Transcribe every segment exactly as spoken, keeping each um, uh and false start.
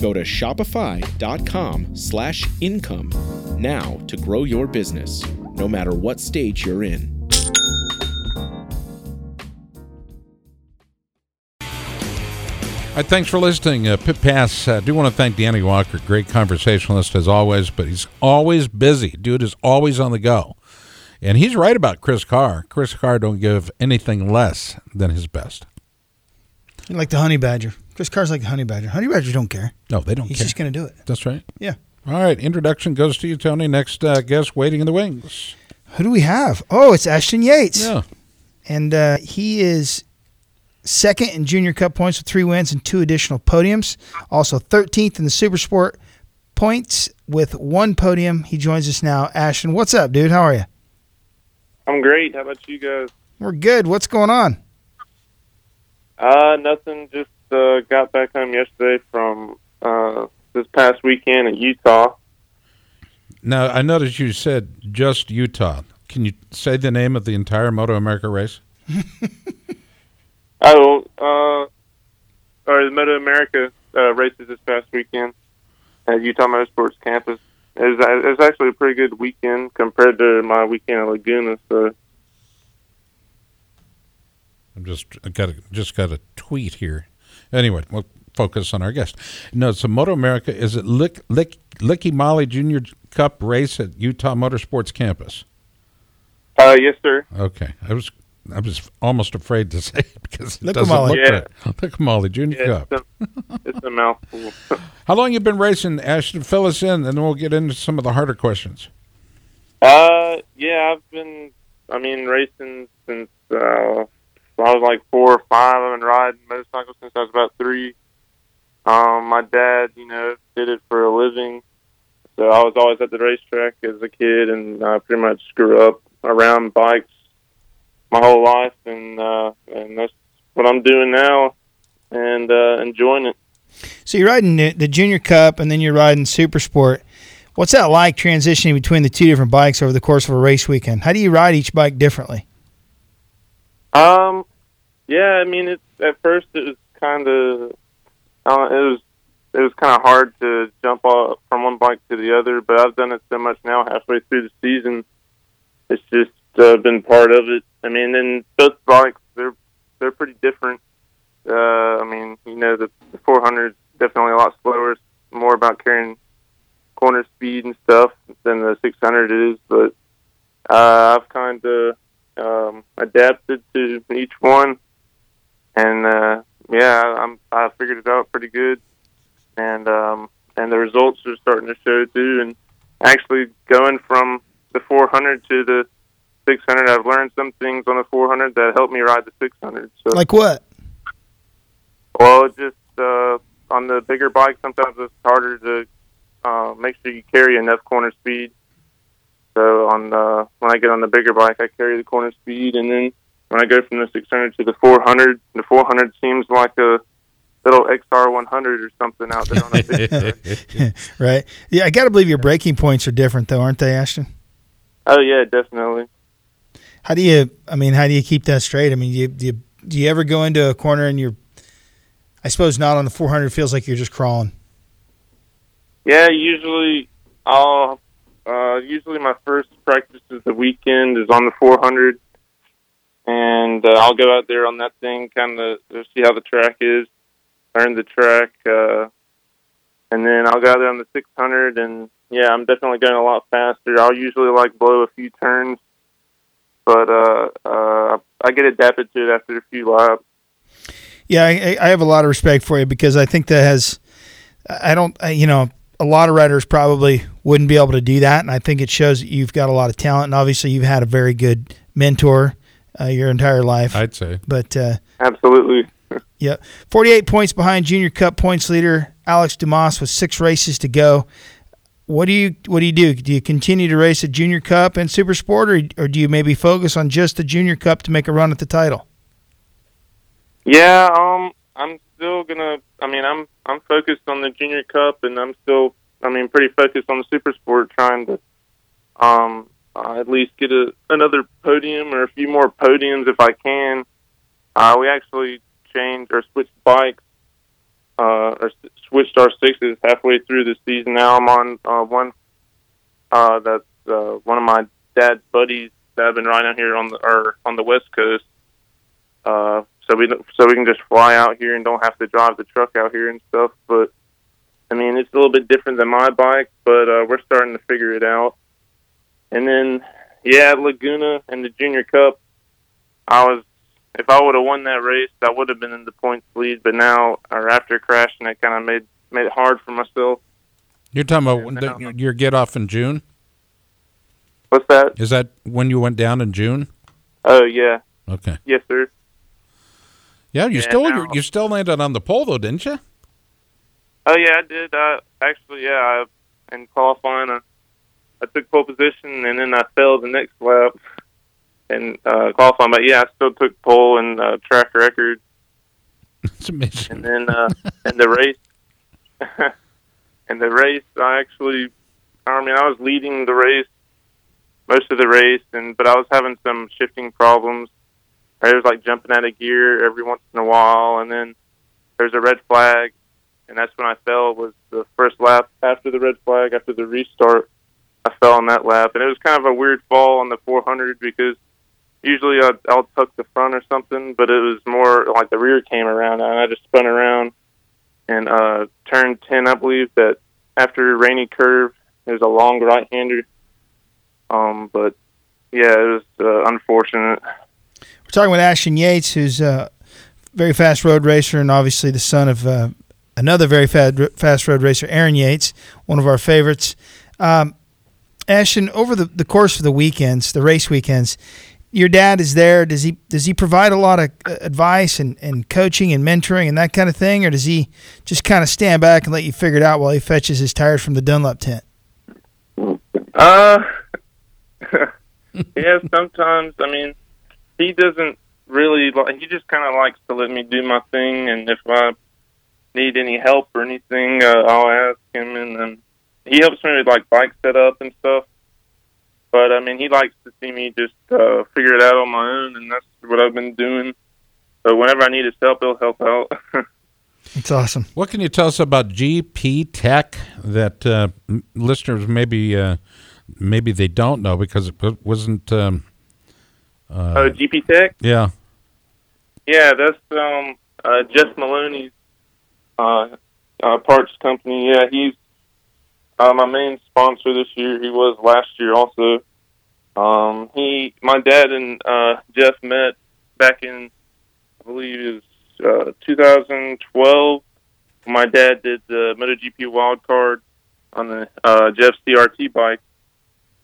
Go to shopify.com slash income now to grow your business, no matter what stage you're in. All right, thanks for listening. Uh, Pit Pass, I uh, do want to thank Danny Walker, great conversationalist as always, but he's always busy. Dude is always on the go. And he's right about Chris Carr. Chris Carr don't give anything less than his best. Like the honey badger. Chris Carr's like the honey badger. Honey badgers don't care. No, they don't He's care. He's just going to do it. That's right. Yeah. All right. Introduction goes to you, Tony. Next uh, guest waiting in the wings. Who do we have? Oh, it's Ashton Yates. Yeah. And uh, he is... second in Junior Cup points with three wins and two additional podiums. Also thirteenth in the Supersport points with one podium. He joins us now. Ashton, what's up, dude? How are you? I'm great. How about you guys? We're good. What's going on? Uh, nothing. Just uh, got back home yesterday from uh, this past weekend in Utah. Now, I noticed you said just Utah. Can you say the name of the entire Moto America race? Oh, uh, or the Moto America uh, races this past weekend at Utah Motorsports Campus. It was, it was actually a pretty good weekend compared to my weekend at Laguna. So, I'm just I got a, just got a tweet here. Anyway, we'll focus on our guest. No, it's a Moto America. Is it Liqui Liqui Liqui Moly Junior Cup race at Utah Motorsports Campus? Uh, yes, sir. Okay, I was. I was almost afraid to say it because it Liqui doesn't Moly. Look yeah. right. Liqui Moly Junior Yeah, Cup. It's a, it's a mouthful. How long you been racing, Ashton? Fill us in, and then we'll get into some of the harder questions. Uh, yeah, I've been, I mean, racing since uh, I was like four or five. I've been riding motorcycles since I was about three. Um, my dad, you know, did it for a living, so I was always at the racetrack as a kid, and I pretty much grew up around bikes my whole life, and uh, and that's what I'm doing now, and uh, enjoying it. So you're riding the Junior Cup, and then you're riding Supersport. What's that like, transitioning between the two different bikes over the course of a race weekend? How do you ride each bike differently? Um, yeah, I mean, it, at first it was kind of uh, it was it was kind of hard to jump off from one bike to the other, but I've done it so much now, halfway through the season, it's just uh, been part of it. I mean, and both bikes, they're they're pretty different. Uh, I mean, you know, the, the four hundred is definitely a lot slower. It's more about carrying corner speed and stuff than the six hundred is. But uh, I've kind of um, adapted to each one. And, uh, yeah, I'm, I figured it out pretty good. And, um, and the results are starting to show, too. And actually going from the four hundred to the six hundred, I've learned some things on the four hundred that helped me ride the six hundred. So. Like what? Well, just uh, on the bigger bike, sometimes it's harder to uh, make sure you carry enough corner speed. So on the, when I get on the bigger bike, I carry the corner speed, and then when I go from the six hundred to the four hundred, the four hundred seems like a little X R one hundred or something out there on the six hundred. Right. Yeah, I got to believe your braking points are different, though, aren't they, Ashton? Oh, yeah, definitely. How do you? I mean, how do you keep that straight? I mean, do you, do you do you ever go into a corner and you're? I suppose not on the four hundred. Feels like you're just crawling. Yeah, usually I'll. Uh, usually my first practice of the weekend is on the four hundred, and uh, I'll go out there on that thing, kind of see how the track is, learn the track, uh, and then I'll go out there on the six hundred, and yeah, I'm definitely going a lot faster. I'll usually like blow a few turns. but uh, uh, I get adapted to it after a few laps. Yeah, I, I have a lot of respect for you because I think that has, I don't, you know, a lot of riders probably wouldn't be able to do that, and I think it shows that you've got a lot of talent, and obviously you've had a very good mentor uh, your entire life. I'd say. But uh, absolutely. Yeah. forty-eight points behind Junior Cup points leader Alex Dumas with six races to go. What do you what do you do? Do you continue to race at Junior Cup and Super Sport, or, or do you maybe focus on just the Junior Cup to make a run at the title? Yeah, um, I'm still gonna. I mean, I'm I'm focused on the Junior Cup, and I'm still. I mean, pretty focused on the Super Sport, trying to um uh, at least get a, another podium or a few more podiums if I can. Uh, we actually changed or switched bikes. Uh, or switched our sixes halfway through the season. Now I'm on uh, one uh, that's uh, one of my dad's buddies that I've been riding out here on the or on the West Coast. Uh, so we so we can just fly out here and don't have to drive the truck out here and stuff. But I mean, it's a little bit different than my bike, but uh, we're starting to figure it out. And then yeah, Laguna and the Junior Cup. I was. If I would have won that race, I would have been in the points lead. But now, or after crashing, it kind of made made it hard for myself. You're talking about now, the, your get off in June? What's that? Is that when you went down in June? Oh yeah. Okay. Yes, sir. Yeah, you yeah, still now, you still landed on the pole though, didn't you? Oh yeah, I did. I actually, yeah, I, in qualifying, I, I took pole position, and then I fell the next lap. And uh, qualifying, but yeah, I still took pole and uh, track record. It's amazing. And then uh, in the race, in the race, I actually, I mean, I was leading the race most of the race, and but I was having some shifting problems. I was like jumping out of gear every once in a while, and then there's a red flag, and that's when I fell. Was the first lap after the red flag after the restart, I fell on that lap, and it was kind of a weird fall on the four hundred because. Usually I'll, I'll tuck the front or something, but it was more like the rear came around, and I just spun around and uh, turned ten, I believe, that after a rainy curve, it was a long right-hander. Um, but, yeah, it was uh, unfortunate. We're talking with Ashton Yates, who's a very fast road racer and obviously the son of uh, another very fast road racer, Aaron Yates, one of our favorites. Um, Ashton, over the, the course of the weekends, the race weekends, your dad is there. Does he does he provide a lot of advice and, and coaching and mentoring and that kind of thing, or does he just kind of stand back and let you figure it out while he fetches his tires from the Dunlop tent? Uh, yeah, sometimes. I mean, he doesn't really. He just kind of likes to let me do my thing, and if I need any help or anything, uh, I'll ask him, and um, he helps me with like bike setup and stuff. But, I mean, he likes to see me just uh, figure it out on my own, and that's what I've been doing. So whenever I need his help, he'll help out. That's awesome. What can you tell us about G P Tech that uh, listeners maybe uh, maybe they don't know because it wasn't... Um, uh, oh, G P Tech? Yeah. Yeah, that's um, uh, Jeff Maloney's uh, uh, parts company. Yeah, he's... Uh, my main sponsor this year, he was last year also. Um, he, my dad and uh, Jeff met back in, I believe it was uh, two thousand twelve. My dad did the MotoGP wildcard on the uh, Jeff's C R T bike,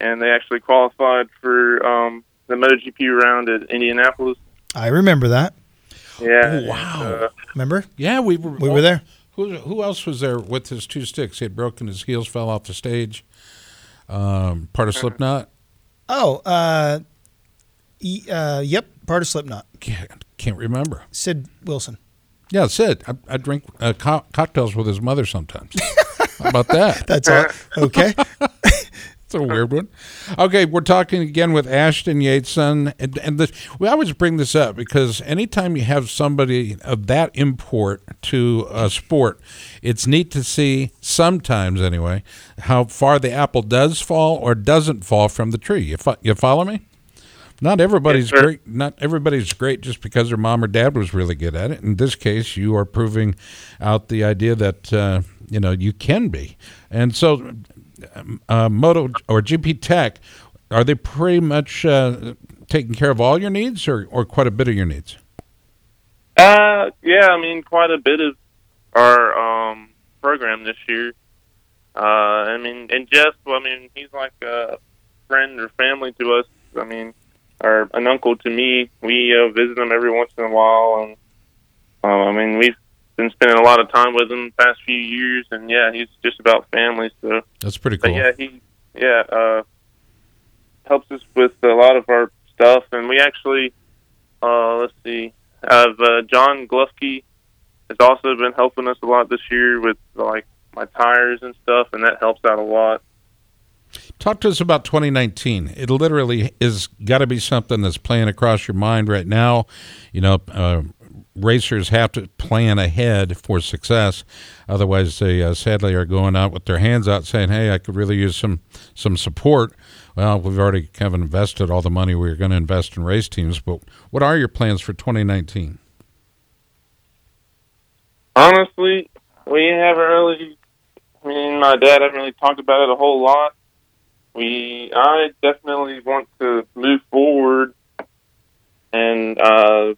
and they actually qualified for um, the MotoGP round at Indianapolis. I remember that. Yeah. Oh, wow. Uh, remember? Yeah, we were, we were there. Who, who else was there with his two sticks? He had broken his heels, fell off the stage. Um, part of Slipknot? Oh, uh, e, uh, yep, part of Slipknot. Can't, can't remember. Sid Wilson. Yeah, Sid. I, I drink uh, co- cocktails with his mother sometimes. How about that? That's all. Okay. It's a weird one. Okay, we're talking again with Ashton Yates, son. And, and the, we always bring this up because anytime you have somebody of that import to a sport, it's neat to see sometimes anyway how far the apple does fall or doesn't fall from the tree. You, fo- you follow me? Not everybody's yes, great. Not everybody's great just because their mom or dad was really good at it. In this case, you are proving out the idea that uh, you know you can be, and so. Uh, Moto or G P Tech, are they pretty much uh, taking care of all your needs, or, or quite a bit of your needs? Uh, yeah, I mean, quite a bit of our um, program this year. Uh, I mean, and Jeff, I mean, he's like a friend or family to us. I mean, or an uncle to me. We uh, visit him every once in a while, and uh, I mean, we've been spending a lot of time with him the past few years, and yeah, he's just about family. So that's pretty cool. But yeah, he yeah uh, helps us with a lot of our stuff, and we actually uh, let's see, have uh, John Glusky has also been helping us a lot this year with like my tires and stuff, and that helps out a lot. Talk to us about twenty nineteen. It literally is got to be something that's playing across your mind right now. You know, uh, racers have to plan ahead for success. Otherwise, they uh, sadly are going out with their hands out saying, hey, I could really use some, some support. Well, we've already kind of invested all the money we were going to invest in race teams. But what are your plans for twenty nineteen? Honestly, we haven't really, me and my dad haven't really talked about it a whole lot. We, I definitely want to move forward and uh,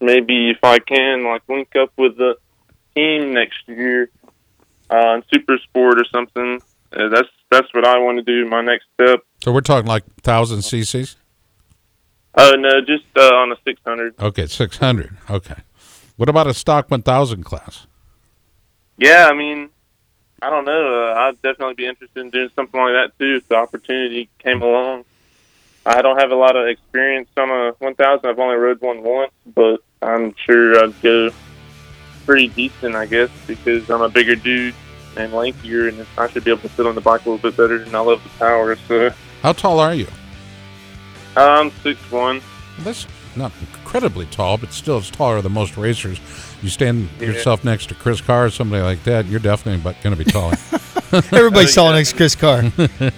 maybe if I can, like, link up with the team next year on uh, Super Sport or something. Uh, that's that's what I want to do, my next step. So we're talking like one thousand cc's? Oh, uh, no, just uh, on a six hundred. Okay, six hundred. Okay. What about a stock one thousand class? Yeah, I mean, I don't know. Uh, I'd definitely be interested in doing something like that, too, if the opportunity came along. I don't have a lot of experience on a one thousand. I've only rode one once, but I'm sure I'd go pretty decent, I guess, because I'm a bigger dude and lankier, and I should be able to sit on the bike a little bit better, and I love the power. So, how tall are you? I'm six one. That's not incredibly tall, but still it's taller than most racers. You stand yeah. yourself next to Chris Carr or somebody like that, you're definitely going to be taller. Everybody's taller next to Chris Carr. The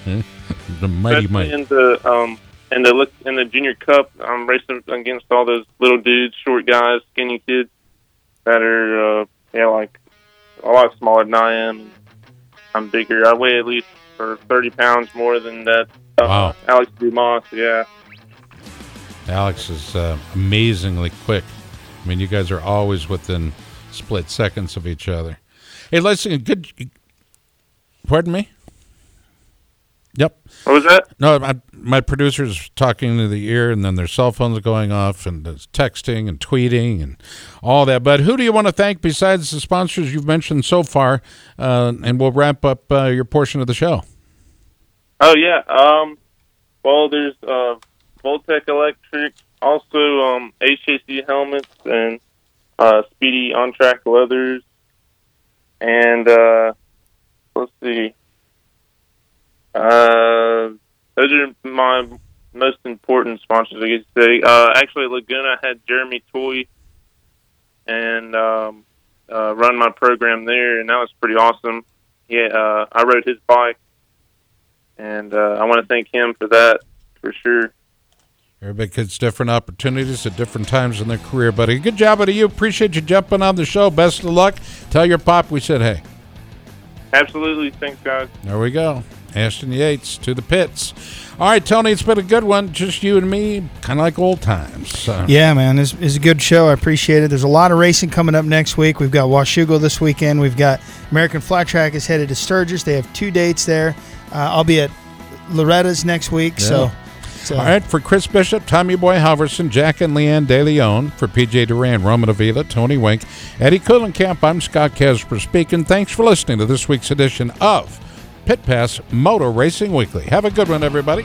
mighty might. In the, um, in, the, in the Junior Cup, I'm racing against all those little dudes, short guys, skinny kids that are uh, yeah, like a lot smaller than I am. I'm bigger. I weigh at least for thirty pounds more than that. Uh, wow. Alex Dumas, yeah. Alex is uh, amazingly quick. I mean, you guys are always within split seconds of each other. Hey, listen, good. Pardon me? Yep. What was that? No, my, my producer's talking to the ear, and then their cell phones going off, and there's texting and tweeting and all that. But who do you want to thank besides the sponsors you've mentioned so far? Uh, and we'll wrap up uh, your portion of the show. Oh, yeah. Um, well, there's uh, Voltec Electric. Also, um, H J C helmets and uh, Speedy on-track leathers. And uh, let's see. Uh, those are my most important sponsors, I guess you say. Uh, actually, Laguna had Jeremy Toy and um, uh, run my program there, and that was pretty awesome. Yeah, uh, I rode his bike, and uh, I want to thank him for that for sure. Everybody gets different opportunities at different times in their career, buddy. Good job out of you. Appreciate you jumping on the show. Best of luck. Tell your pop we said hey. Absolutely. Thanks, guys. There we go. Ashton Yates to the pits. All right, Tony, it's been a good one. Just you and me, kind of like old times. So. Yeah, man, this is a good show. I appreciate it. There's a lot of racing coming up next week. We've got Washougal this weekend. We've got American Flat Track is headed to Sturgis. They have two dates there. Uh, I'll be at Loretta's next week, yeah. so... So. All right, for Chris Bishop, Tommy Boy Halverson, Jack and Leanne De Leon, for P J Duran, Roman Avila, Tony Wink, Eddie Kuhlenkamp, I'm Scott Kasper speaking. Thanks for listening to this week's edition of Pit Pass Motor Racing Weekly. Have a good one, everybody.